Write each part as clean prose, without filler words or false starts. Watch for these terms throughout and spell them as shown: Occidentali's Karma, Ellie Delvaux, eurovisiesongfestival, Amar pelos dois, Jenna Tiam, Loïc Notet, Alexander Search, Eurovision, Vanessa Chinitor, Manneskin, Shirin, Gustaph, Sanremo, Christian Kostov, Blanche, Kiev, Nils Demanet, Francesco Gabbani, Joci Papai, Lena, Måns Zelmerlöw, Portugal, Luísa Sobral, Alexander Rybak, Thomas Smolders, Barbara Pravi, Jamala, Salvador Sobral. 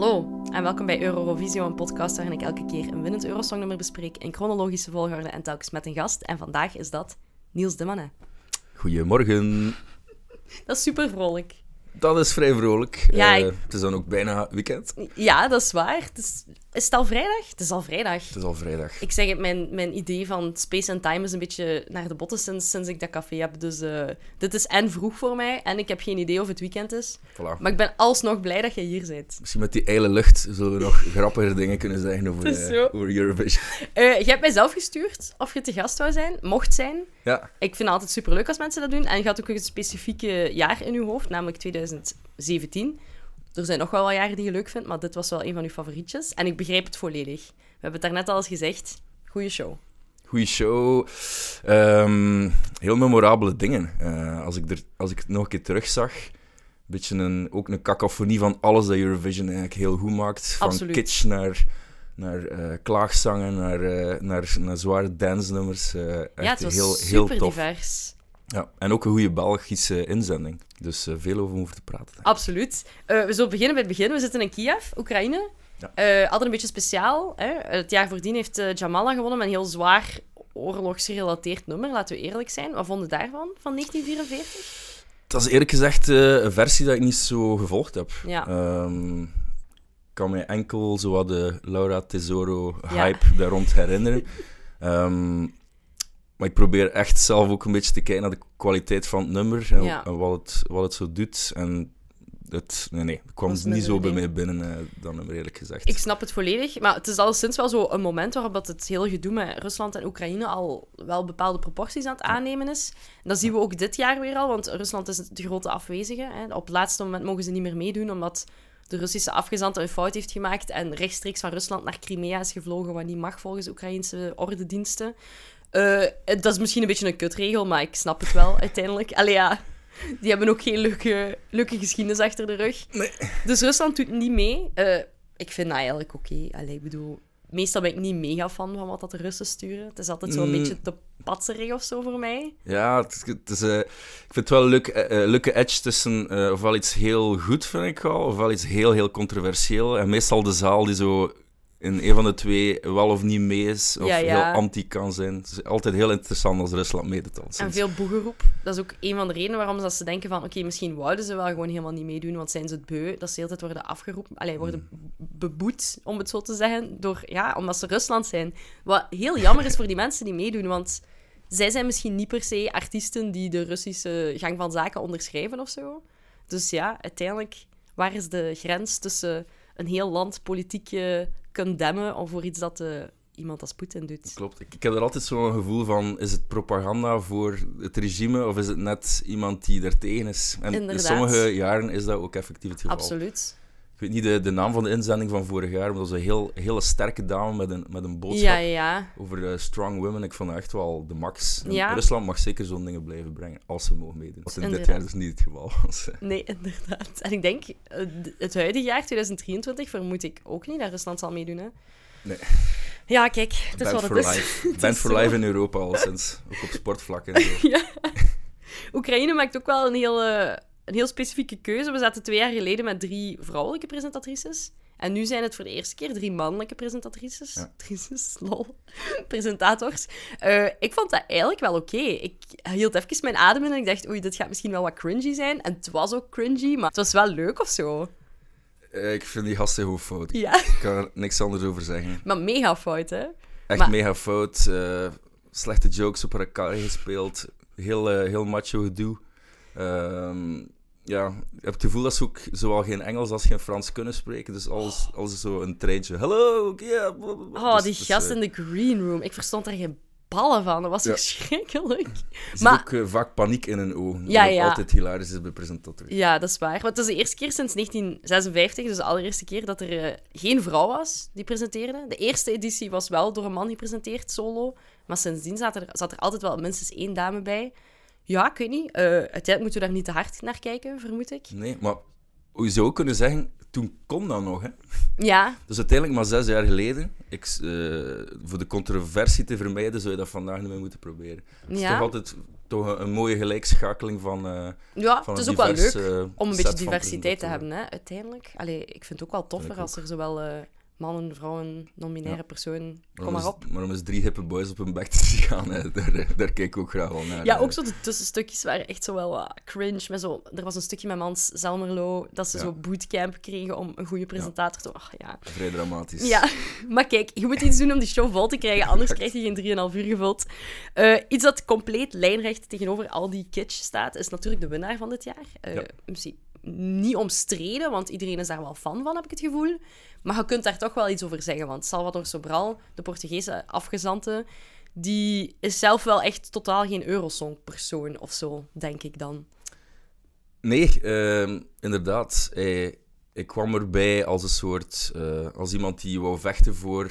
Hallo en welkom bij Eurovisio, een podcast waarin ik elke keer een winnend Eurosongnummer bespreek in chronologische volgorde en telkens met een gast. En vandaag is dat Nils Demanet. Goedemorgen. Dat is super vrolijk. Dat is vrij vrolijk. Ja, het is dan ook bijna weekend. Ja, dat is waar. Is het al vrijdag? Het is al vrijdag. Het is al vrijdag. Ik zeg het, mijn idee van space and time is een beetje naar de botten sinds ik dat café heb. Dus dit is en vroeg voor mij en ik heb geen idee of het weekend is. Voilà. Maar ik ben alsnog blij dat jij hier bent. Misschien met die ijle lucht zullen we nog grappiger dingen kunnen zeggen over Eurovision. Je hebt mij zelf gestuurd of je te gast mocht zijn. Ja. Ik vind het altijd superleuk als mensen dat doen. En je had ook een specifieke jaar in je hoofd, namelijk 2017. Er zijn nog wel wat jaren die je leuk vindt, maar dit was wel een van uw favorietjes. En ik begrijp het volledig. We hebben het daarnet al eens gezegd. Goeie show. Goeie show. Heel memorabele dingen. Als ik het nog een keer terugzag, ook een cacophonie van alles dat Eurovision eigenlijk heel goed maakt. Van absoluut. Kitsch naar klaagzangen, naar zware dansnummers. Ja, het was heel, heel super tof. Divers. Ja, en ook een goede Belgische inzending. Dus veel over te praten. Absoluut. We zullen beginnen bij het begin. We zitten in Kiev, Oekraïne. Ja. Altijd een beetje speciaal. Hè? Het jaar voordien heeft Jamala gewonnen met een heel zwaar oorlogsgerelateerd nummer. Laten we eerlijk zijn. Wat vonden we daarvan, van 1944? Dat is eerlijk gezegd een versie dat ik niet zo gevolgd heb. Ja. Ik kan mij enkel zo wat de Laura Tesoro-hype daar rond herinneren. Maar ik probeer echt zelf ook een beetje te kijken naar de kwaliteit van het nummer en wat het zo doet. En het kwam niet zo bij mij binnen, dat nummer eerlijk gezegd. Ik snap het volledig, maar het is alleszins wel zo een moment waarop dat het hele gedoe met Rusland en Oekraïne al wel bepaalde proporties aan het aannemen is. En dat zien we ook dit jaar weer al, want Rusland is de grote afwezige. Hè. Op het laatste moment mogen ze niet meer meedoen, omdat de Russische afgezant een fout heeft gemaakt en rechtstreeks van Rusland naar Crimea is gevlogen, wat niet mag volgens Oekraïnse ordendiensten. Dat is misschien een beetje een kutregel, maar ik snap het wel uiteindelijk. Allee ja, die hebben ook geen leuke geschiedenis achter de rug. Nee. Dus Rusland doet niet mee. Ik vind dat eigenlijk oké. Allee, ik bedoel, meestal ben ik niet mega fan van wat de Russen sturen. Het is altijd zo'n beetje te patserig of zo voor mij. Ja, het is ik vind het wel een leuke edge tussen ofwel iets heel goed, vind ik al, ofwel iets heel, heel controversieel. En meestal de zaal die zo in een van de twee wel of niet mee is, of heel anti kan zijn. Het is altijd heel interessant als Rusland meedoet. En veel boegeroep. Dat is ook een van de redenen waarom ze denken van oké, misschien wouden ze wel gewoon helemaal niet meedoen, want zijn ze het beu, dat ze de hele tijd worden afgeroepen. Allee, worden beboet, om het zo te zeggen, omdat ze Rusland zijn. Wat heel jammer is voor die mensen die meedoen, want zij zijn misschien niet per se artiesten die de Russische gang van zaken onderschrijven of zo. Dus ja, uiteindelijk, waar is de grens tussen een heel land politiek condemnen of voor iets dat iemand als Poetin doet. Klopt. Ik heb er altijd zo'n gevoel van, is het propaganda voor het regime of is het net iemand die er tegen is? En inderdaad. In sommige jaren is dat ook effectief het geval. Absoluut. Ik weet niet de naam van de inzending van vorig jaar, maar dat was een hele sterke dame met een boodschap over strong women. Ik vond dat echt wel de max. Ja. Rusland mag zeker zo'n dingen blijven brengen, als ze mogen meedoen. Wat in dit jaar dus niet het geval was. Nee, inderdaad. En ik denk, het huidige jaar, 2023, vermoed ik ook niet dat Rusland zal meedoen, hè? Nee. Ja, kijk, het is wat het is. Band for life in Europa, al sinds. Ook op sportvlak en zo. Ja. Oekraïne maakt ook wel een heel specifieke keuze. We zaten 2 jaar geleden met 3 vrouwelijke presentatrices. En nu zijn het voor de eerste keer 3 mannelijke presentatrices. Ja. Presentators. Ik vond dat eigenlijk wel oké. Ik hield even mijn adem in en ik dacht, oei, dit gaat misschien wel wat cringy zijn. En het was ook cringy, maar het was wel leuk of zo. Ik vind die gasten heel fout. Ja. Ik kan er niks anders over zeggen. Maar mega fout, hè? Echt mega fout. Slechte jokes op elkaar gespeeld. Heel macho gedoe. Ja, ik heb het gevoel dat ze ook zowel geen Engels als geen Frans kunnen spreken. Dus alles zo een treintje. Hello, yeah. Oh, die gast in de green room. Ik verstond er geen ballen van. Dat was verschrikkelijk. Er zit ook vaak paniek in hun ogen. Dat altijd hilarisch is bij presentatoren. Ja, dat is waar. Want het is de eerste keer sinds 1956, dus de allereerste keer, dat er geen vrouw was die presenteerde. De eerste editie was wel door een man gepresenteerd, solo. Maar sindsdien zat er altijd wel minstens 1 dame bij. Ja, ik weet niet. Uiteindelijk moeten we daar niet te hard naar kijken, vermoed ik. Nee, maar hoe zou je kunnen zeggen, toen kon dat nog, hè? Ja. Dus uiteindelijk maar 6 jaar geleden. Voor de controversie te vermijden, zou je dat vandaag niet meer moeten proberen. Het is toch altijd een mooie gelijkschakeling van van het is ook wel leuk om een beetje diversiteit te hebben, hè, uiteindelijk. Allee, ik vind het ook wel toffer als er zowel mannen, vrouwen, non-binaire personen... Kom maar op. Maar om eens 3 hippe boys op hun bek te gaan, hè, daar kijk ik ook graag wel naar. Ja, ook zo de tussenstukjes waren echt zo wel cringe. Maar zo, er was een stukje met Måns Zelmerlöw, dat ze zo bootcamp kregen om een goede presentator te... Ach, ja. Vrij dramatisch. Ja, maar kijk, je moet iets doen om die show vol te krijgen, anders krijg je geen 3,5 uur gevuld. Iets dat compleet lijnrecht tegenover al die kitsch staat, is natuurlijk de winnaar van dit jaar. Misschien niet omstreden, want iedereen is daar wel fan van, heb ik het gevoel. Maar je kunt daar toch wel iets over zeggen, want Salvador Sobral, de Portugese afgezante, die is zelf wel echt totaal geen Eurosong-persoon of zo, denk ik dan. Nee, inderdaad. Ik kwam erbij als een soort... als iemand die wou vechten voor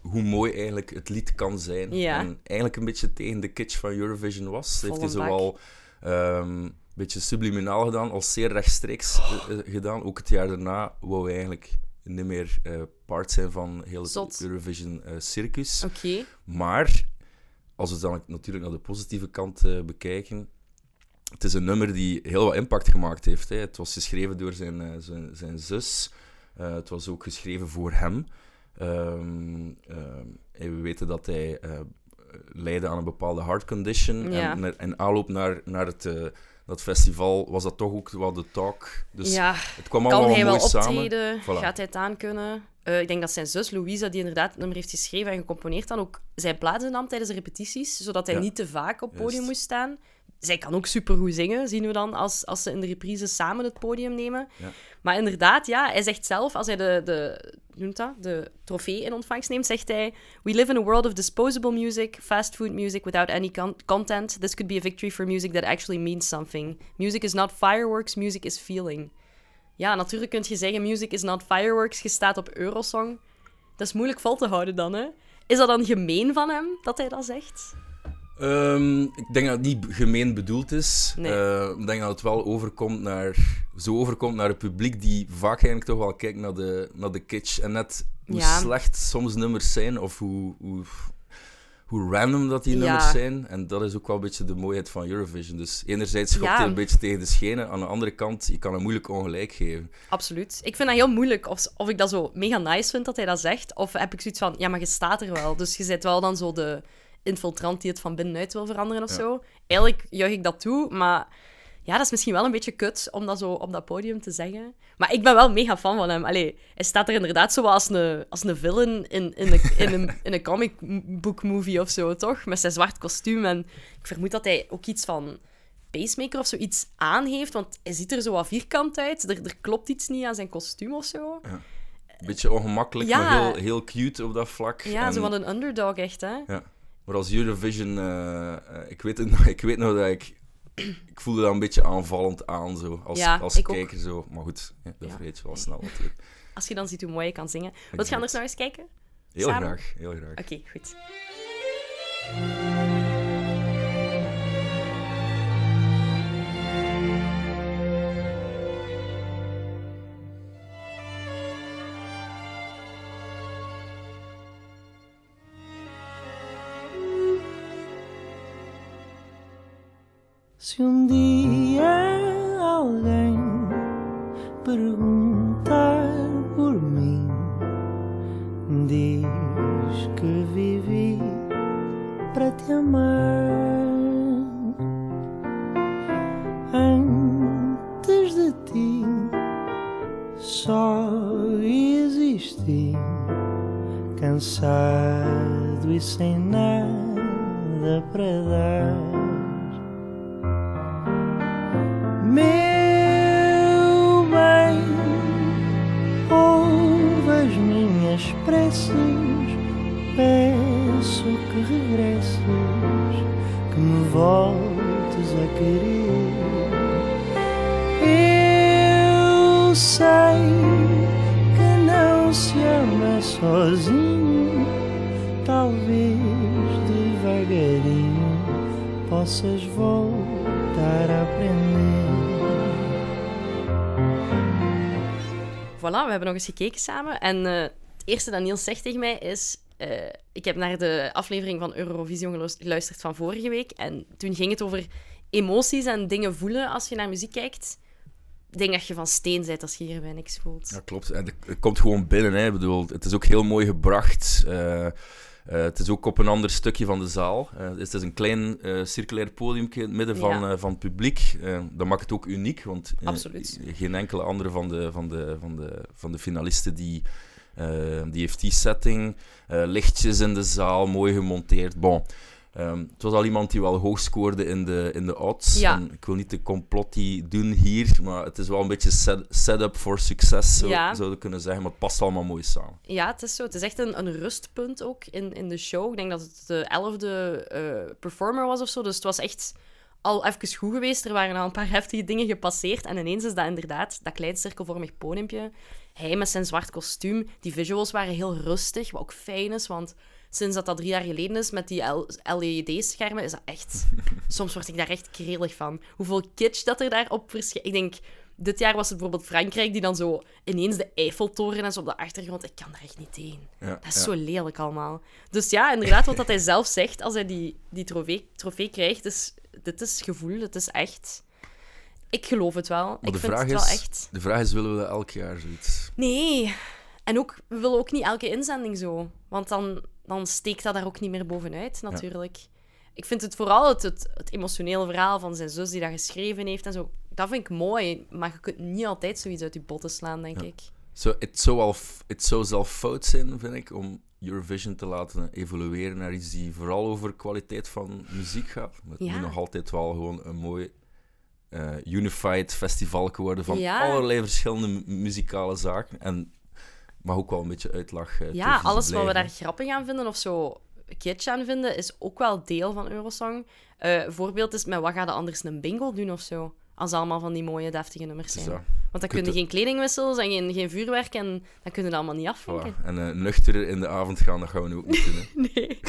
hoe mooi eigenlijk het lied kan zijn. Ja. En eigenlijk een beetje tegen de kitsch van Eurovision was. Heeft hij zowel... een beetje subliminaal gedaan, als zeer rechtstreeks gedaan. Ook het jaar daarna wou hij eigenlijk niet meer part zijn van heel het Eurovision-circus. Okay. Maar, als we het dan natuurlijk naar de positieve kant bekijken, het is een nummer die heel wat impact gemaakt heeft. Hè. Het was geschreven door zijn zus. Het was ook geschreven voor hem. En we weten dat hij leidde aan een bepaalde heart condition. Ja. En aanloop naar het... dat festival was dat toch ook wel de talk. Dus het kwam allemaal mooi samen. Kan hij wel optreden? Voilà. Gaat hij het aankunnen? Ik denk dat zijn zus, Luísa, die inderdaad het nummer heeft geschreven en gecomponeerd, dan ook zijn plaatsen nam tijdens de repetities, zodat hij niet te vaak op het podium moest staan. Zij kan ook supergoed zingen, zien we dan, als ze in de reprise samen het podium nemen. Ja. Maar inderdaad, hij zegt zelf, als hij de trofee in ontvangst neemt, zegt hij... We live in a world of disposable music, fast food music without any content. This could be a victory for music that actually means something. Music is not fireworks, music is feeling. Ja, natuurlijk kun je zeggen, music is not fireworks, je staat op Eurosong. Dat is moeilijk vol te houden dan, hè. Is dat dan gemeen van hem, dat hij dat zegt? Ik denk dat het niet gemeen bedoeld is. Nee. Ik denk dat het wel overkomt naar het publiek die vaak eigenlijk toch wel kijkt naar de kitsch. En net hoe slecht soms nummers zijn of hoe random dat die nummers zijn. En dat is ook wel een beetje de mooiheid van Eurovision. Dus enerzijds schopt hij een beetje tegen de schenen. Aan de andere kant, je kan hem moeilijk ongelijk geven. Absoluut. Ik vind dat heel moeilijk. Of ik dat zo mega nice vind dat hij dat zegt. Of heb ik zoiets van, ja, maar je staat er wel. Dus je bent wel dan zo de... infiltrant die het van binnenuit wil veranderen of zo. Eigenlijk juich ik dat toe, maar dat is misschien wel een beetje kut om dat zo op dat podium te zeggen. Maar ik ben wel mega fan van hem. Allee, hij staat er inderdaad zo als een villain in een comic book movie of zo, toch? Met zijn zwart kostuum. En ik vermoed dat hij ook iets van pacemaker of zoiets aan heeft, want hij ziet er zo wat vierkant uit. Er klopt iets niet aan zijn kostuum of zo. Ja. Een beetje ongemakkelijk, maar heel, heel cute op dat vlak. Ja, en... zo van een underdog echt, hè? Ja. Maar als Eurovision, ik weet nog dat ik voelde dat een beetje aanvallend aan, zo, als kijker. Zo. Maar goed, dat vergeet je wel snel natuurlijk. Als je dan ziet hoe mooi je kan zingen. Wil je anders nou eens kijken? Heel samen? Graag, heel graag. Oké, goed. Se dia alguém perguntar por mim, diz que vivi para te amar. Antes de ti só existi, cansado e sem nada para dar. Meu bem, ouve as minhas preces, peço que regresses, que me voltes a querer. Eu sei que não se ama sozinho, talvez devagarinho possas voltar a aprender. voilà, we hebben nog eens gekeken samen. En het eerste dat Niels zegt tegen mij is... ik heb naar de aflevering van Eurovision geluisterd van vorige week. En toen ging het over emoties en dingen voelen als je naar muziek kijkt. Ik denk dat je van steen bent als je hierbij niks voelt. Ja, klopt. En het komt gewoon binnen. Hè. Ik bedoel, het is ook heel mooi gebracht. Het is ook op een ander stukje van de zaal. Het is een klein circulair podiumpje in het midden van het publiek. Dat maakt het ook uniek, want geen enkele andere van de finalisten die heeft die setting. Lichtjes in de zaal, mooi gemonteerd. Bon. Het was al iemand die wel hoog scoorde in de odds. Ja. En ik wil niet de complotie doen hier, maar het is wel een beetje set-up voor succes, zouden kunnen zeggen. Maar het past allemaal mooi samen. Ja, het is zo. Het is echt een rustpunt ook in de show. Ik denk dat het de 11e performer was of zo. Dus het was echt al even goed geweest. Er waren al een paar heftige dingen gepasseerd. En ineens is dat inderdaad dat klein cirkelvormig podiumpje. Hij met zijn zwart kostuum. Die visuals waren heel rustig, wat ook fijn is, want... Sinds dat 3 jaar geleden is, met die LED-schermen, is dat echt... Soms word ik daar echt krelig van. Hoeveel kitsch dat er daar op verschijnt. Ik denk, dit jaar was het bijvoorbeeld Frankrijk, die dan zo ineens de Eiffeltoren en zo op de achtergrond... Ik kan daar echt niet heen. Ja, dat is zo lelijk allemaal. Dus ja, inderdaad, wat dat hij zelf zegt als hij die trofee krijgt, is... Dit is gevoel, het is echt... Ik geloof het wel. Maar de vraag is, willen we dat elk jaar zoiets? Nee. En ook, we willen ook niet elke inzending zo. Want dan steekt dat daar ook niet meer bovenuit, natuurlijk. Ja. Ik vind het vooral het emotionele verhaal van zijn zus die dat geschreven heeft en zo. Dat vind ik mooi, maar je kunt niet altijd zoiets uit je botten slaan, denk ik. Het zou zelf fout zijn, vind ik, om Eurovision te laten evolueren naar iets die vooral over kwaliteit van muziek gaat. Het moet nog altijd wel gewoon een mooi unified festival worden van allerlei verschillende muzikale zaken. En... Maar ook wel een beetje uitlag. Ja, alles wat we daar grappig aan vinden of zo kitsch aan vinden, is ook wel deel van Eurosong. Voorbeeld is met wat gaat er anders een bingo doen of zo? Als allemaal van die mooie, deftige nummers zijn. Ja. Want dan kunnen geen kledingwissels en geen vuurwerk en dan kunnen we allemaal niet afvinken. Voilà. En nuchter in de avond gaan, dat gaan we nu ook niet doen. Hè? Nee,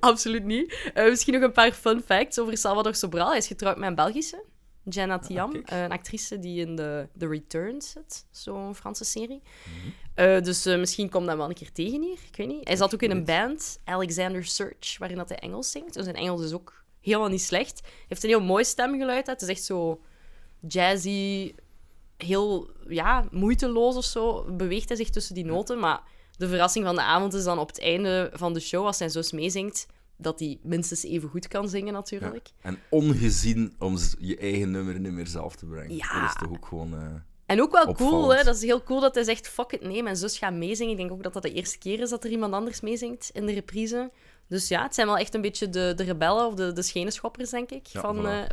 absoluut niet. Misschien nog een paar fun facts over Salvador Sobral. Hij is getrouwd met een Belgische. Jenna Tiam, een actrice die in The Return zit, zo'n Franse serie. Mm-hmm. Dus misschien komt dat wel een keer tegen hier, ik weet niet. Hij zat ook in een band, Alexander Search, waarin dat hij Engels zingt. Dus zijn Engels is ook helemaal niet slecht. Hij heeft een heel mooi stemgeluid, het is echt zo jazzy, heel moeiteloos of zo. Beweegt hij zich tussen die noten, maar de verrassing van de avond is dan op het einde van de show, als zijn zus meezingt, dat hij minstens even goed kan zingen, natuurlijk. Ja. En ongezien om je eigen nummer niet meer zelf te brengen. Ja. Dat is toch ook gewoon en ook wel opvallend. Cool, hè? Dat is heel cool dat hij zegt, fuck it, nee, mijn zus gaat meezingen. Ik denk ook dat dat de eerste keer is dat er iemand anders meezingt in de reprise. Dus ja, het zijn wel echt een beetje de rebellen of de schenenschoppers, denk ik,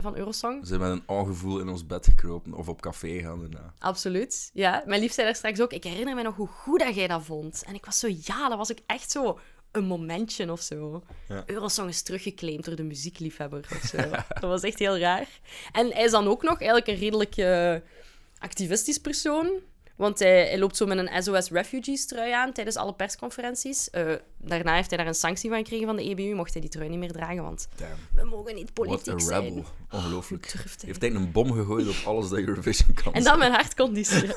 van Eurosong. Ze zijn met een ongevoel in ons bed gekropen of op café gaan daarna. Absoluut, ja. Mijn lief zei daar straks ook, ik herinner me nog hoe goed dat jij dat vond. En ik was zo, dat was ik echt zo... Een momentje of zo. Ja. Eurosong is teruggeclaimd door de muziekliefhebber of zo. Dat was echt heel raar. En hij is dan ook nog eigenlijk een redelijk activistisch persoon. Want hij loopt zo met een SOS Refugees-trui aan tijdens alle persconferenties. Daarna heeft hij daar een sanctie van gekregen van de EBU. Mocht hij die trui niet meer dragen, want we mogen niet politiek zijn. What a rebel. Ongelooflijk. Hij heeft eigenlijk een bom gegooid op alles dat Eurovision kan. En dan met hartconditie.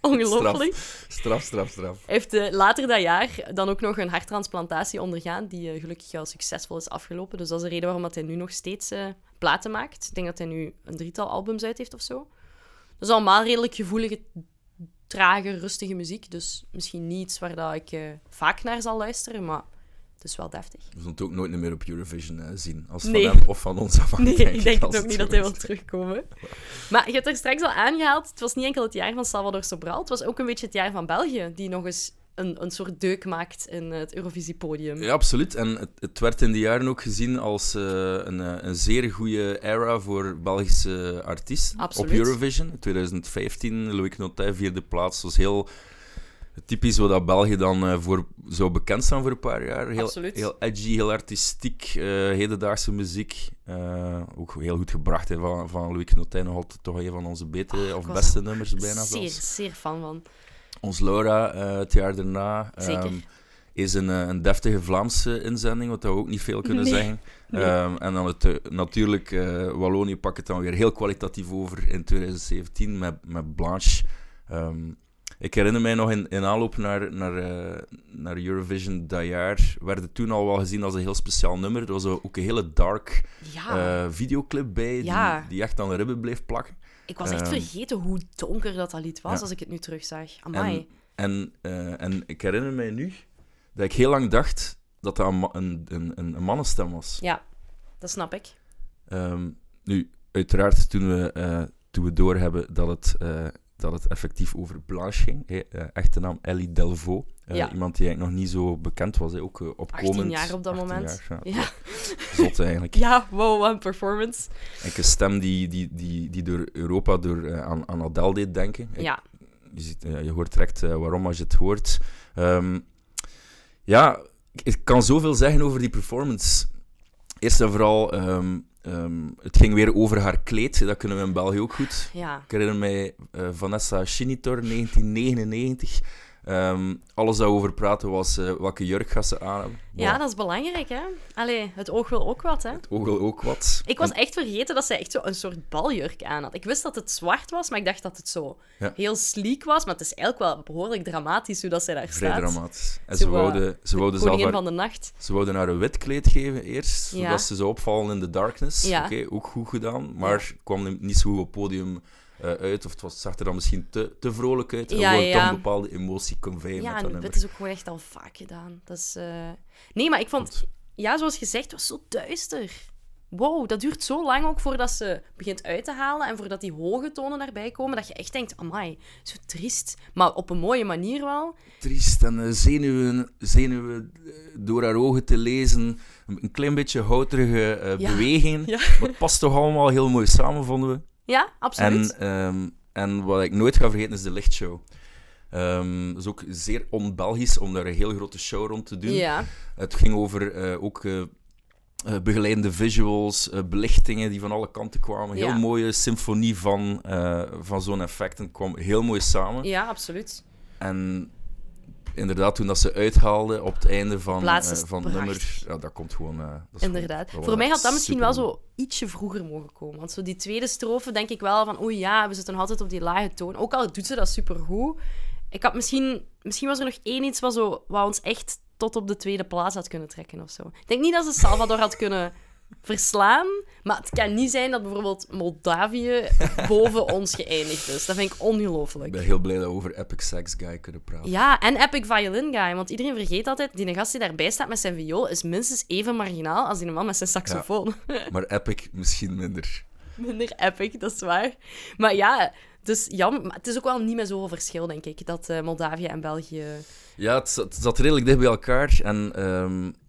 Ongelooflijk. Straf. Hij heeft later dat jaar dan ook nog een harttransplantatie ondergaan, die gelukkig wel succesvol is afgelopen. Dus dat is de reden waarom dat hij nu nog steeds platen maakt. Ik denk dat hij nu een 3-tal albums uit heeft of zo. Dat is allemaal redelijk gevoelige... Trage, rustige muziek, dus misschien niet iets waar dat ik vaak naar zal luisteren, maar het is wel deftig. We zullen het ook nooit meer op Eurovision zien, als van hem of van ons afhangt. Nee, ik denk het ook niet dat hij wil terugkomen. Maar je hebt er straks al aangehaald, het was niet enkel het jaar van Salvador Sobral, het was ook een beetje het jaar van België, die nog eens een soort deuk maakt in het Eurovisiepodium. Ja, absoluut. En het werd in die jaren ook gezien als een zeer goede era voor Belgische artiesten. Absoluut. Op Eurovision. 2015, Loïc Notet, 4e plaats. Dat was heel typisch wat België dan voor zou bekend staan voor een paar jaar. Heel edgy, heel artistiek, hedendaagse muziek. Ook heel goed gebracht hè, van Loïc Notet. Nog altijd toch een van onze betere of beste nummers bijna. Zeer fan van. Ons Laura, het jaar daarna, is een deftige Vlaamse inzending, wat we ook niet veel kunnen zeggen. Nee. En dan natuurlijk, Wallonië pakt het dan weer heel kwalitatief over in 2017 met Blanche. Ik herinner mij nog in aanloop naar Eurovision dat jaar, werd het toen al wel gezien als een heel speciaal nummer. Er was ook een hele dark videoclip bij, die echt aan de ribben bleef plakken. Ik was echt vergeten hoe donker dat lied was als ik het nu terugzag. Amai. En ik herinner mij nu dat ik heel lang dacht dat dat een mannenstem was. Ja, dat snap ik. Nu, uiteraard, toen we doorhebben dat het effectief over Blanche ging. Echte naam Ellie Delvaux. Iemand die eigenlijk nog niet zo bekend was. Ook opkomend. 18 jaar op dat moment. Jaar, Zot eigenlijk. Wow, een performance. En een stem die door Europa aan Adele deed denken. Je hoort direct waarom als je het hoort. Ik kan zoveel zeggen over die performance. Eerst en vooral... het ging weer over haar kleed, dat kunnen we in België ook goed. Ja. Ik herinner mij Vanessa Chinitor, 1999. Alles dat we over praten was welke jurk gaat ze aan hebben. Wow. Ja, dat is belangrijk, hè. Allee, het oog wil ook wat, hè. Het oog wil ook wat. Ik was echt vergeten dat zij echt zo een soort baljurk aan had. Ik wist dat het zwart was, maar ik dacht dat het zo heel sleek was. Maar het is eigenlijk wel behoorlijk dramatisch hoe dat zij daar staat. Vrij dramatisch. En ze wouden koningin van de nacht. Ze wouden haar een wit kleed geven eerst, zodat ze zou opvallen in de darkness. Ja. Oké, ook goed gedaan, maar kwam niet zo goed op podium... uit, of het zag er dan misschien te vrolijk uit. En wordt dan een bepaalde emotie conveyen met dat nummer. Ja, en dit is ook gewoon echt al vaak gedaan. Dat is, Nee, maar ik vond... Goed. Ja, zoals gezegd, het was zo duister. Wow, dat duurt zo lang ook voordat ze begint uit te halen en voordat die hoge tonen daarbij komen, dat je echt denkt, amai, zo triest. Maar op een mooie manier wel. Triest en zenuwen door haar ogen te lezen. Een klein beetje houterige bewegingen. Ja. Maar het past toch allemaal heel mooi samen, vonden we. Ja, absoluut. En wat ik nooit ga vergeten is de lichtshow. Dat is ook zeer on-Belgisch om daar een heel grote show rond te doen. Ja. Het ging over begeleidende visuals, belichtingen die van alle kanten kwamen. Heel mooie symfonie van zo'n effect. En het kwam heel mooi samen. Ja, absoluut. En inderdaad, toen dat ze uithaalden op het einde van het nummer... Ja, dat komt gewoon... dat inderdaad. Voor mij had dat misschien wel zo ietsje vroeger mogen komen. Want zo die tweede strofe denk ik wel van... Oei ja, we zitten nog altijd op die lage toon. Ook al doet ze dat supergoed. Ik had misschien was er nog één iets wat ons echt tot op de tweede plaats had kunnen trekken of zo. Ik denk niet dat ze Salvador had kunnen verslaan. Maar het kan niet zijn dat bijvoorbeeld Moldavië boven ons geëindigd is. Dat vind ik ongelooflijk. Ik ben heel blij dat we over Epic Sax Guy kunnen praten. Ja, en Epic Violin Guy. Want iedereen vergeet altijd, die gast die daarbij staat met zijn viool is minstens even marginaal als die man met zijn saxofoon. Ja, maar Epic misschien minder. Minder Epic, dat is waar. Maar ja... Dus jammer, maar het is ook wel niet meer zoveel verschil, denk ik, dat Moldavië en België... Ja, het zat redelijk dicht bij elkaar. En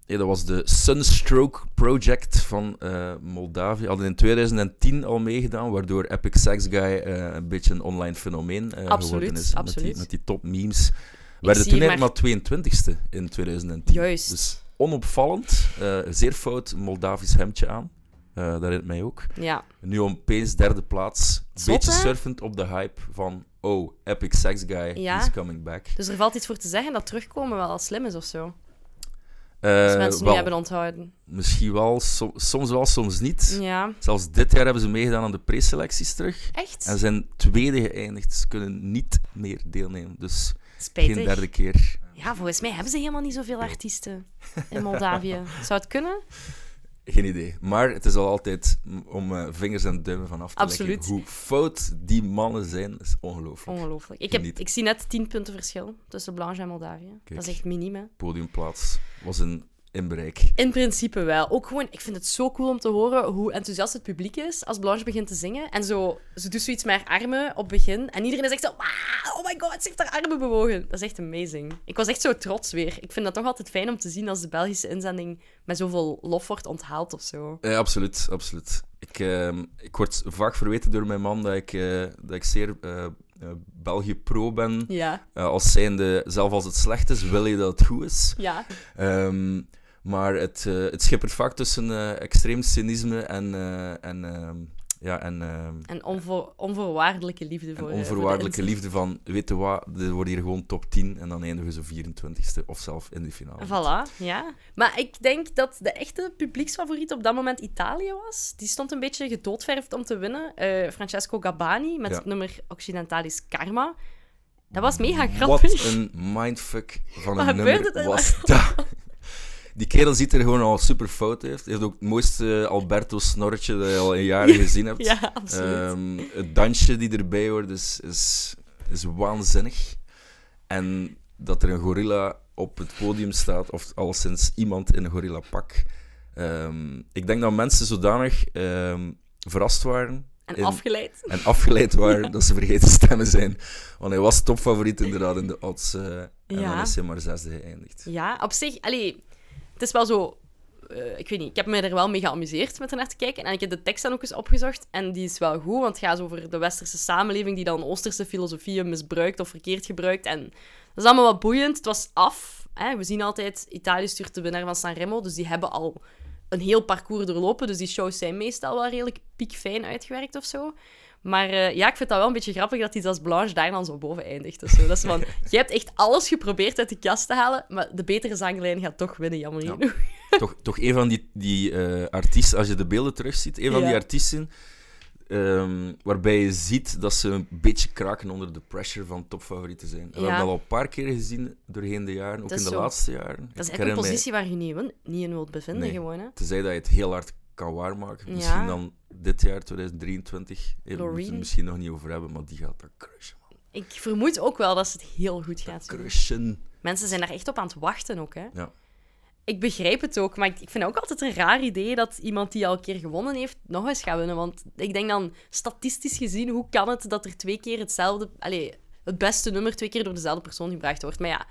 dat was de Sunstroke Project van Moldavië. Hadden in 2010 al meegedaan, waardoor Epic Sax Guy een beetje een online fenomeen geworden is. Absoluut. Met die top-memes. Werden toen eigenlijk maar 22e in 2010. Juist. Dus onopvallend, zeer fout Moldavisch hemdje aan. Dat herinnert mij ook. Ja. Nu opeens derde plaats. Zot, beetje surfend op de hype van... Oh, Epic Sax Guy is coming back. Dus er valt iets voor te zeggen dat terugkomen wel al slim is of zo. Dus mensen nu hebben onthouden. Misschien wel. Soms wel, soms niet. Ja. Zelfs dit jaar hebben ze meegedaan aan de preselecties terug. Echt? En zijn tweede geëindigd. Ze kunnen niet meer deelnemen. Dus spijtig. Geen derde keer. Ja, volgens mij hebben ze helemaal niet zoveel artiesten in Moldavië. Zou het kunnen? Geen idee. Maar het is al altijd om vingers en duimen van af te lekken. Hoe fout die mannen zijn, is ongelooflijk. Ongelooflijk. Ik zie net 10 punten verschil tussen Blanche en Moldavië. Kijk, dat is echt miniem, hè. Podiumplaats was een inbereik. In principe wel. Ook gewoon, ik vind het zo cool om te horen hoe enthousiast het publiek is als Blanche begint te zingen. En zo, ze doet zoiets met haar armen op het begin. En iedereen is echt zo, oh my god, ze heeft haar armen bewogen. Dat is echt amazing. Ik was echt zo trots weer. Ik vind dat toch altijd fijn om te zien als de Belgische inzending met zoveel lof wordt onthaald of zo. Absoluut, absoluut. Ik word vaak verweten door mijn man dat ik zeer... België pro ben, als zijnde, zelf als het slecht is, wil je dat het goed is. Ja. Maar het schippert vaak tussen extreem cynisme en onvoorwaardelijke liefde voor... En onvoorwaardelijke liefde van, weet je wat, er wordt hier gewoon top 10 en dan eindigen ze 24e of zelf in de finale. Voilà, ja. Maar ik denk dat de echte publieksfavoriet op dat moment Italië was. Die stond een beetje gedoodverfd om te winnen. Francesco Gabbani met het nummer Occidentali's Karma. Dat was mega grappig. Wat een mindfuck van een nummer was dat. Die kerel ziet er gewoon al super fout uit. Hij heeft ook het mooiste Alberto-snorretje dat je al in jaren gezien hebt. Ja, absoluut. Het dansje die erbij hoort is waanzinnig. En dat er een gorilla op het podium staat, of alleszins iemand in een gorilla-pak. Ik denk dat mensen zodanig verrast waren... En afgeleid waren, ja, dat ze vergeten stemmen zijn. Want hij was topfavoriet inderdaad in de odds. En dan is hij maar zesde geëindigd. Ja, op zich... Allee, het is wel zo... ik weet niet, ik heb me er wel mee geamuseerd met ernaar te kijken. En ik heb de tekst dan ook eens opgezocht. En die is wel goed, want het gaat over de westerse samenleving die dan Oosterse filosofieën misbruikt of verkeerd gebruikt. En dat is allemaal wat boeiend. Het was af. Hè? We zien altijd, Italië stuurt de winnaar van Sanremo. Dus die hebben al... een heel parcours doorlopen, dus die shows zijn meestal wel redelijk piekfijn uitgewerkt of zo. Maar ja, ik vind dat wel een beetje grappig dat iets als Blanche daar dan zo boven eindigt. Ofzo. Dat is van, je hebt echt alles geprobeerd uit de kast te halen, maar de betere zanglijn gaat toch winnen, jammer genoeg. Ja. Toch een van die artiesten, als je de beelden terugziet, een van die artiesten waarbij je ziet dat ze een beetje kraken onder de pressure van topfavorieten zijn. En we hebben dat al een paar keer gezien doorheen de jaren, ook in de laatste jaren. Dat is echt een positie waar je niet in wilt bevinden, gewoon. Hè? Tenzij dat je het heel hard kan waarmaken. Ja. Misschien dan dit jaar, 2023, we moeten het misschien nog niet over hebben, maar die gaat dat crushen, man. Ik vermoed ook wel dat ze het heel goed gaat doen. Crushen. Mensen zijn daar echt op aan het wachten ook, hè. Ja. Ik begrijp het ook, maar ik vind het ook altijd een raar idee dat iemand die al een keer gewonnen heeft, nog eens gaat winnen. Want ik denk dan, statistisch gezien, hoe kan het dat er twee keer het beste nummer twee keer door dezelfde persoon gebracht wordt? Maar ja,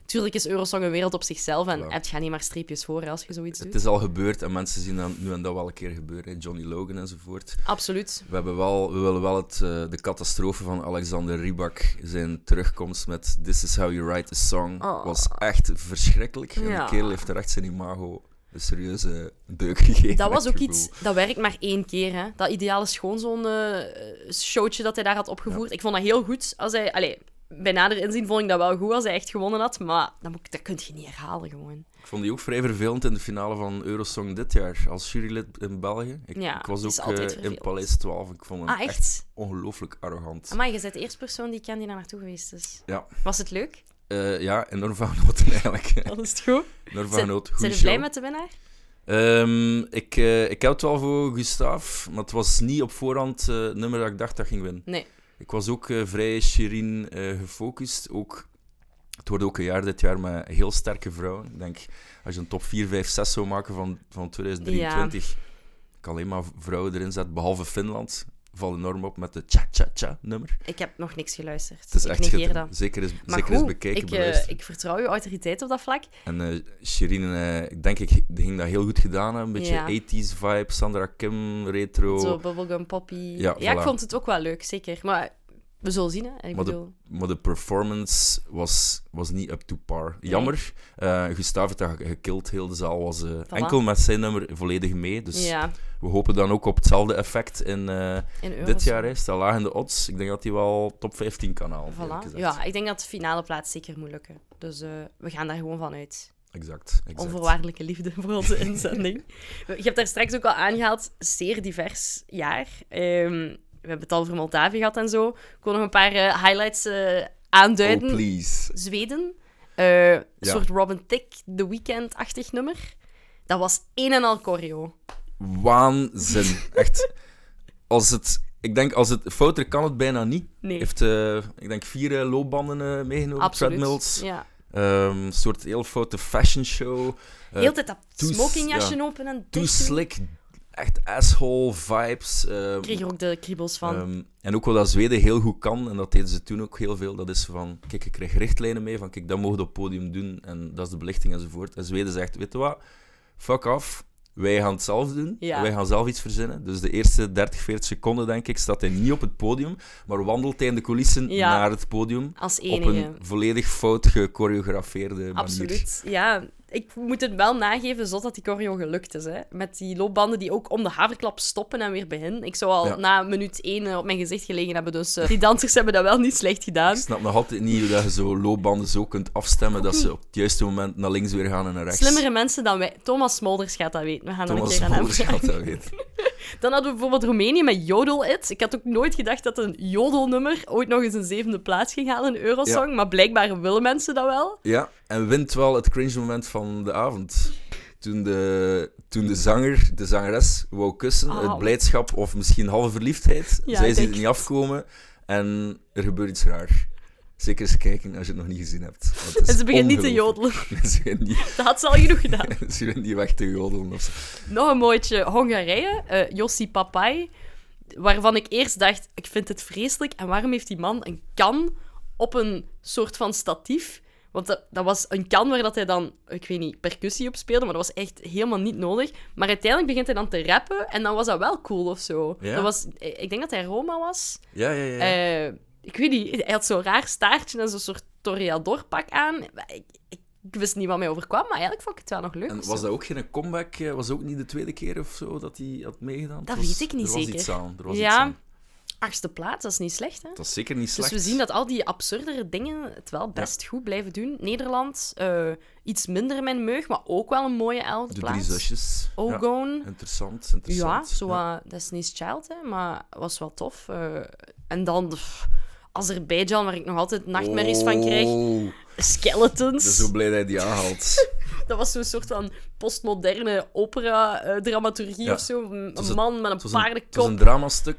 natuurlijk is Eurosong een wereld op zichzelf en het gaat niet maar streepjes voor als je zoiets doet. Het is al gebeurd en mensen zien dat nu en dat wel een keer gebeuren. Johnny Logan enzovoort. Absoluut. We willen wel de catastrofe van Alexander Rybak, zijn terugkomst met This is how you write a song, was echt verschrikkelijk. Ja. En de kerel heeft er echt zijn imago een serieuze deuk gegeven. Dat was ook iets, dat werkt maar één keer. Hè? Dat ideale schoonzoon showtje dat hij daar had opgevoerd. Ja. Ik vond dat heel goed. Als hij... bij nader inzien vond ik dat wel goed als hij echt gewonnen had, maar dat kun je niet herhalen gewoon. Ik vond die ook vrij vervelend in de finale van Eurosong dit jaar, als jurylid in België. Ik was ook in Paleis 12. Ik vond hem echt ongelooflijk arrogant. Maar je bent de eerste persoon die ik ken die daar naartoe geweest is. Ja. Was het leuk? Ja, enorm van genoten eigenlijk. Dat is het goed. Enorm van genoten. Zijn je blij met de winnaar? Ik heb het wel voor Gustaph, maar het was niet op voorhand het nummer dat ik dacht dat ging winnen. Nee. Ik was ook vrij Shirin gefocust. Het wordt ook een jaar dit jaar met heel sterke vrouwen. Ik denk, als je een top 4, 5, 6 zou maken van 2023, ik alleen maar vrouwen erin zet, behalve Finland, valt enorm op met de cha-cha-cha-nummer. Ik heb nog niks geluisterd. Het is ik echt negeer dat. Zeker is bekijken. Ik vertrouw je autoriteit op dat vlak. En Shirin, ik denk, ging dat heel goed gedaan hebben. Een beetje 80s vibe, Sandra Kim, retro. Zo, bubblegum poppy. Ja, voilà. Ik vond het ook wel leuk, zeker. Maar we zullen zien, hè. Maar de performance was niet up to par. Nee. Jammer. Gustaph heeft dat gekild. Heel de zaal was enkel met zijn nummer volledig mee. Dus we hopen dan ook op hetzelfde effect in dit jaar. Hij staat laag in de odds. Ik denk dat hij wel top 15 kan halen. Voilà. Ja, ik denk dat de finale plaats zeker moet lukken. Dus we gaan daar gewoon vanuit. Exact. Onvoorwaardelijke liefde voor onze inzending. Je hebt daar straks ook al aangehaald. Zeer divers jaar. We hebben het al over Moldavië gehad en zo. Ik kon nog een paar highlights aanduiden. Oh, please. Zweden. Een soort Robin Thicke, The Weeknd-achtig nummer. Dat was een en al choreo. Waanzin. Echt. Als het fouter kan het bijna niet. Nee. Heeft, ik denk, 4 loopbanden meegenomen. Absoluut. Treadmills. Ja. Een soort heel foute fashion show. Heel tijd dat smokingjasje open en too slick. Echt asshole vibes. Ik kreeg er ook de kriebels van. En ook wel dat Zweden heel goed kan, en dat deden ze toen ook heel veel, dat is van, kijk, ik kreeg richtlijnen mee, van kijk, dat mogen we op het podium doen, en dat is de belichting enzovoort. En Zweden zegt, weet je wat, fuck off, wij gaan het zelf doen, wij gaan zelf iets verzinnen. Dus de eerste 30, 40 seconden, denk ik, staat hij niet op het podium, maar wandelt hij in de coulissen naar het podium. Als enige. Op een volledig fout gechoreografeerde manier. Absoluut, ja. Ik moet het wel nageven, zodat die choreo gelukt is. Hè? Met die loopbanden die ook om de haverklap stoppen en weer beginnen. Ik zou al na minuut 1 op mijn gezicht gelegen hebben, dus die dansers hebben dat wel niet slecht gedaan. Ik snap nog altijd niet hoe je zo loopbanden zo kunt afstemmen dat ze op het juiste moment naar links weer gaan en naar rechts. Slimmere mensen dan wij. Thomas Smolders gaat dat weten. We gaan er een keer aan hem vragen. Dan hadden we bijvoorbeeld Roemenië met Jodel It. Ik had ook nooit gedacht dat een jodelnummer ooit nog eens een 7e plaats ging halen in Eurosong. Ja. Maar blijkbaar willen mensen dat wel. Ja, en wint wel het cringe moment van de avond. Toen de zanger, de zangeres, wou kussen uit blijdschap of misschien halve verliefdheid. Ja, zij ziet het niet afkomen en er gebeurt iets raar. Zeker eens kijken als je het nog niet gezien hebt. En ze begint niet te jodelen. Dat had ze al genoeg gedaan. Ze begint niet weg te jodelen. Nog een mooitje. Hongarije, Joci Papai, waarvan ik eerst dacht, ik vind het vreselijk. En waarom heeft die man een kan op een soort van statief? Want dat was een kan waar dat hij dan, ik weet niet, percussie op speelde, maar dat was echt helemaal niet nodig. Maar uiteindelijk begint hij dan te rappen en dan was dat wel cool of zo. Ja. Dat was, ik denk dat hij Roma was. Ja. Ik weet niet, hij had zo'n raar staartje en zo'n soort toreadorpak aan. Ik wist niet wat mij overkwam, maar eigenlijk vond ik het wel nog leuk. En was dat ook geen comeback? Was dat ook niet de tweede keer of zo dat hij had meegedaan? Dat weet ik niet zeker. Er was iets aan. 8e plaats, dat is niet slecht, hè? Dat is zeker niet slecht. Dus we zien dat al die absurdere dingen het wel best goed blijven doen. Nederland, iets minder mijn meug, maar ook wel een mooie 11e plaats. De 3 zusjes. Ogon. Ja, interessant. Ja, zo Destiny's Child, hè, maar was wel tof. En dan... Azerbeidzjan, waar ik nog altijd nachtmerries van krijg. Skeletons. Ik ben zo blij dat hij die aanhaalt. Dat was zo'n soort van postmoderne opera-dramaturgie of zo. Een man met een paardenkop. Het was een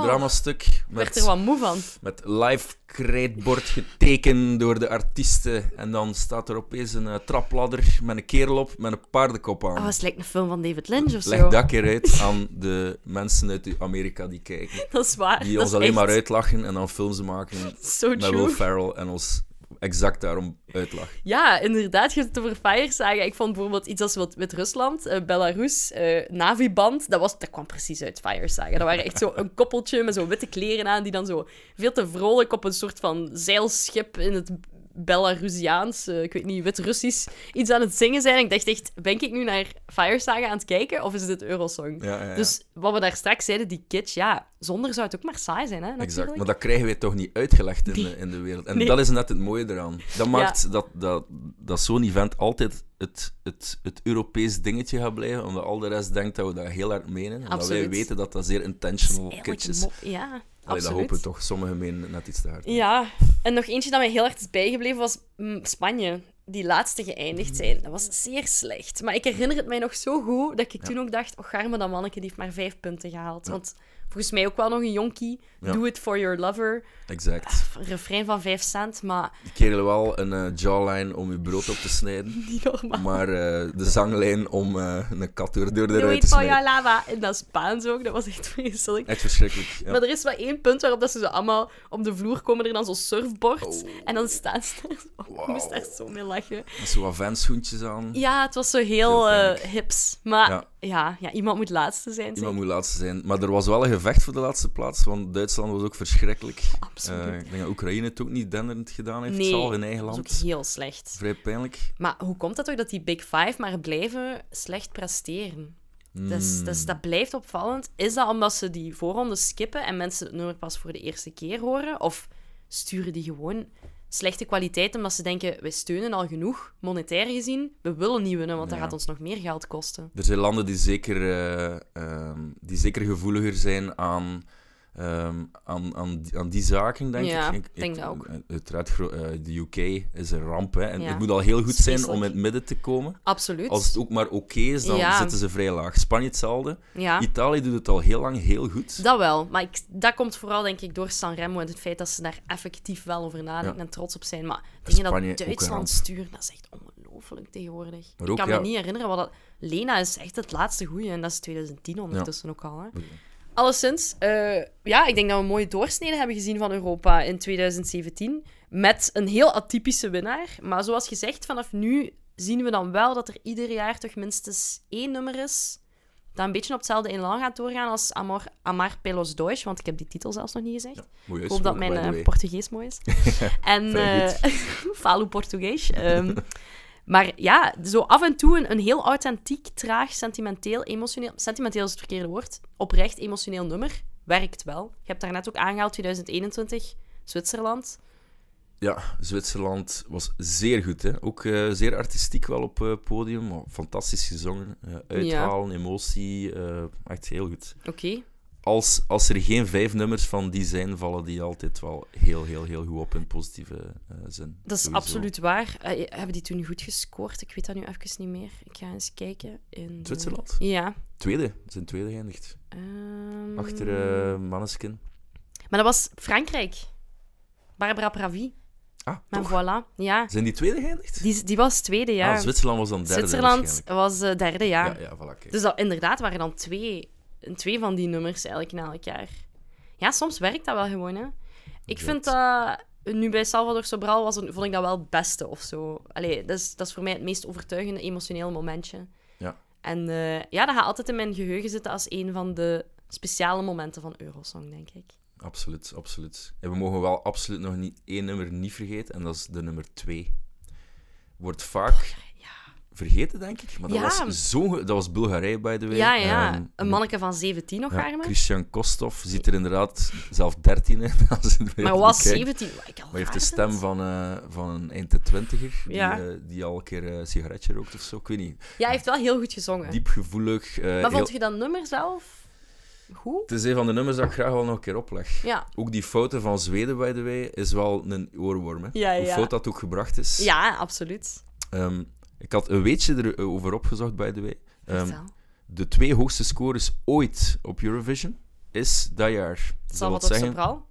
dramastuk. Ik werd er wat moe van. Met live krijtbord getekend door de artiesten. En dan staat er opeens een trapladder met een kerel op met een paardenkop aan. Oh, dat lijkt een film van David Lynch of zo. Leg dat keer uit aan de mensen uit Amerika die kijken. Dat is waar. Die ons alleen echt maar uitlachen en dan films maken met Will Ferrell en ons... exact daarom uitlag. Ja, inderdaad. Je hebt het over firezagen. Ik vond bijvoorbeeld iets als met Rusland, Belarus, Naviband. Dat kwam precies uit firezagen. Dat waren echt zo een koppeltje met zo'n witte kleren aan, die dan zo veel te vrolijk op een soort van zeilschip in het Belarusiaans, ik weet niet, Wit-Russisch, iets aan het zingen zijn. En ik dacht echt, ben ik nu naar firezagen aan het kijken? Of is dit Eurosong? Ja. Dus wat we daar straks zeiden, die kitsch, zonder zou het ook maar saai zijn, hè? Natuurlijk. Exact, maar dat krijgen we toch niet uitgelegd in de wereld. En dat is net het mooie eraan. Dat maakt dat zo'n event altijd het Europees dingetje gaat blijven, omdat al de rest denkt dat we dat heel hard menen. Absoluut. Omdat wij weten dat dat zeer intentional kitsch is. Ja. Allee, dat hopen toch. Sommigen menen net iets te hard. Ja, en nog eentje dat mij heel hard is bijgebleven was Spanje. Die laatste geëindigd zijn. Dat was zeer slecht. Maar ik herinner het mij nog zo goed dat ik toen ook dacht, oh, garme dat manneke, die heeft maar 5 punten gehaald. Ja. Want volgens mij ook wel nog een jonkie. Ja. Do it for your lover. Exact. Een refrein van 5 cent, maar... Die kerelen wel een jawline om je brood op te snijden. Niet normaal. Maar de zanglijn om een kat door de ruit te snijden. Do it for your lava. In dat Spaans ook. Dat was echt vreselijk. Echt verschrikkelijk. Ja. Maar er is wel 1 punt waarop dat ze zo allemaal op de vloer komen, er dan zo'n surfboard. Oh. En dan staan ze daar. Ik moest daar zo mee lachen. Met zo wat fanschoentjes aan. Ja, het was zo heel hips. Maar ja, iemand moet laatste zijn. Maar er was wel een gevecht voor de laatste plaats, want Duitsland was ook verschrikkelijk. Absoluut. Ik denk dat Oekraïne het ook niet denderend gedaan heeft. Nee, zelf in eigen land. Dat is ook heel slecht. Vrij pijnlijk. Maar hoe komt dat ook dat die Big Five maar blijven slecht presteren? Dus dat blijft opvallend. Is dat omdat ze die voorrondes skippen en mensen het nummer pas voor de eerste keer horen? Of sturen die gewoon slechte kwaliteit omdat ze denken, wij steunen al genoeg, monetair gezien, we willen niet winnen, want dat gaat ons nog meer geld kosten. Er zijn landen die zeker gevoeliger zijn aan die zaken, denk ik. Ik denk dat ook. Uiteraard, de UK is een ramp, hè. En het moet al heel goed zijn om in het midden te komen. Absoluut. Als het ook maar oké is, dan zitten ze vrij laag. Spanje hetzelfde. Ja. Italië doet het al heel lang heel goed. Dat wel. Maar dat komt vooral, denk ik, door Sanremo en het feit dat ze daar effectief wel over nadenken en trots op zijn. Maar dingen dat Duitsland stuurt, dat is echt ongelooflijk tegenwoordig. Ook, ik kan me niet herinneren wat dat... Lena is echt het laatste goeie, en dat is 2010 ondertussen ook al, hè. Alleszins, ik denk dat we een mooie doorsnede hebben gezien van Europa in 2017. Met een heel atypische winnaar. Maar zoals gezegd, vanaf nu zien we dan wel dat er ieder jaar toch minstens 1 nummer is. Dat een beetje op hetzelfde elan gaat doorgaan als Amar pelos dois. Want ik heb die titel zelfs nog niet gezegd. Ik hoop dat mijn Portugees mooi is. En falo Portugees. Maar zo af en toe een heel authentiek, traag, sentimenteel, emotioneel... Sentimenteel is het verkeerde woord. Oprecht emotioneel nummer werkt wel. Je hebt daarnet ook aangehaald, 2021, Zwitserland. Ja, Zwitserland was zeer goed. Hè? Ook zeer artistiek wel op podium. Maar fantastisch gezongen. Uithalen, ja. Emotie. Echt heel goed. Oké. Okay. Als er geen 5 nummers van die zijn, vallen die altijd wel heel goed op in positieve zin. Dat is sowieso. Absoluut waar. Hebben die toen goed gescoord? Ik weet dat nu even niet meer. Ik ga eens kijken. In Zwitserland? Ja. Tweede. Ze zijn tweede geëindigd. Achter Manneskin. Maar dat was Frankrijk. Barbara Pravi. Ah, maar toch? Voilà. Ja. Zijn die tweede geëindigd? Die was tweede, ja. Ah, Zwitserland was dan derde. Zwitserland was derde, ja. Ja voilà, kijk. Dus dat, inderdaad waren dan twee van die nummers eigenlijk na elkaar. Ja, soms werkt dat wel gewoon, hè. Ik vind dat... Nu bij Salvador Sobral vond ik dat wel het beste of zo. Allee, dat is voor mij het meest overtuigende emotioneel momentje. Ja. En dat gaat altijd in mijn geheugen zitten als een van de speciale momenten van Eurosong, denk ik. Absoluut, absoluut. En we mogen wel absoluut nog niet 1 nummer niet vergeten, en dat is de nummer 2. Wordt vaak... vergeten, denk ik. Maar dat was Bulgarije, by the way. Ja. Een manneke van 17 nog, armen. Christian Kostov ziet er inderdaad zelf 13 in. Maar was 17... Maar hij heeft de stem van een eind de 20er, die al een keer een sigaretje rookt of zo. Ik weet niet. Ja, hij heeft wel heel goed gezongen. Diepgevoelig. Maar vond je dat nummer zelf goed? Het is een van de nummers dat ik graag wel nog een keer opleg. Ja. Ook die foto van Zweden, by the way, is wel een oorworm. Hè? Ja. Hoe fout dat ook gebracht is. Ja, absoluut. Ik had een weetje erover opgezocht, by the way. De 2 hoogste scores ooit op Eurovision is dat jaar. Zal dat zeggen,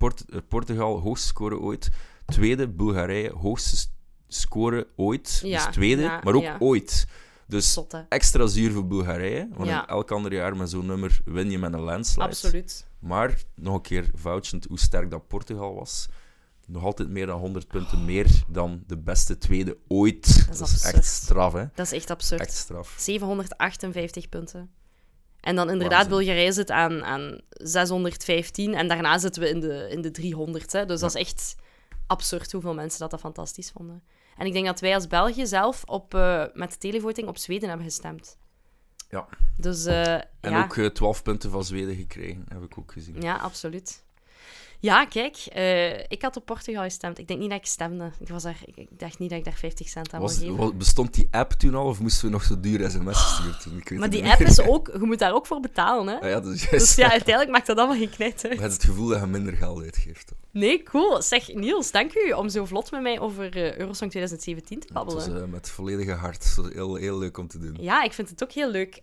Portugal, hoogste score ooit. Tweede, Bulgarije, hoogste score ooit. Ja, dus tweede, maar ook ooit. Dus extra zuur voor Bulgarije. Want in elk ander jaar met zo'n nummer win je met een landslide. Absoluut. Maar, nog een keer vouchend hoe sterk dat Portugal was... Nog altijd meer dan 100 punten meer dan de beste tweede ooit. Dat is echt straf, hè? Dat is echt absurd. Echt straf. 758 punten. En dan inderdaad, Bulgarije zit aan 615. En daarna zitten we in de 300. Hè? Dus dat is echt absurd hoeveel mensen dat fantastisch vonden. En ik denk dat wij als België zelf met de televoting op Zweden hebben gestemd. Ja. Dus, ook 12 punten van Zweden gekregen, heb ik ook gezien. Ja, absoluut. Ja, kijk, ik had op Portugal gestemd. Ik denk niet dat ik stemde. Ik dacht niet dat ik daar 50 cent aan mocht geven. Bestond die app toen al, of moesten we nog zo duur sms'jes sturen toen? Ik weet maar die app is ook... Je moet daar ook voor betalen, hè? Ah, ja, dat is juist. Dus ja, uiteindelijk maakt dat allemaal geen knijt uit. Je hebt het gevoel dat je minder geld uitgeeft. Nee, cool. Zeg, Niels, dank u om zo vlot met mij over Eurosong 2017 te babbelen. Het was met volledige hart. Dat was heel leuk om te doen. Ja, ik vind het ook heel leuk.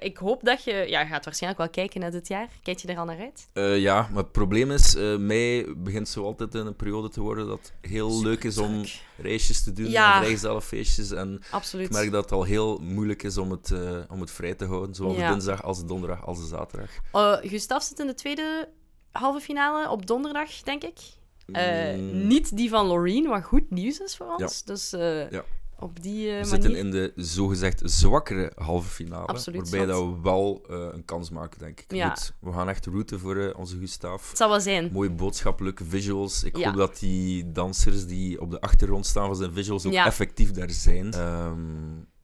Ik hoop dat je... Ja, je gaat waarschijnlijk wel kijken naar dit jaar. Kijk je er al naar uit? Ja, maar het probleem is... mei begint zo altijd een periode te worden dat heel leuk is om reisjes te doen, en vrijgezellenfeestjes. En absoluut. Ik merk dat het al heel moeilijk is om het vrij te houden, zowel de dinsdag als de donderdag als de zaterdag. Gustaph zit in de tweede halve finale op donderdag, denk ik. Niet die van Loreen, wat goed nieuws is voor ons. Dus op die manier... We zitten in de zogezegd zwakkere halve finale, absoluut, waarbij dat we wel een kans maken, denk ik. Ja. Goed, we gaan echt routen voor onze Gustaph. Het zal wel zijn. Mooie boodschappelijke visuals. Ik hoop dat die dansers die op de achtergrond staan van zijn visuals ook effectief daar zijn.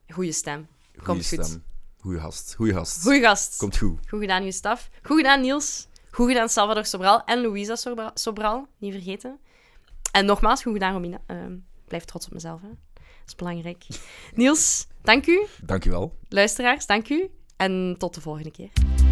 Goeie stem. Komt goed. Goeie gast. Komt goed. Goed gedaan, Gustaph. Goed gedaan, Niels. Goed gedaan, Salvador Sobral en Luísa Sobral. Niet vergeten. En nogmaals, goed gedaan, Romina. Blijf trots op mezelf, hè. Dat is belangrijk. Niels, dank u. Dank u wel. Luisteraars, dank u. En tot de volgende keer.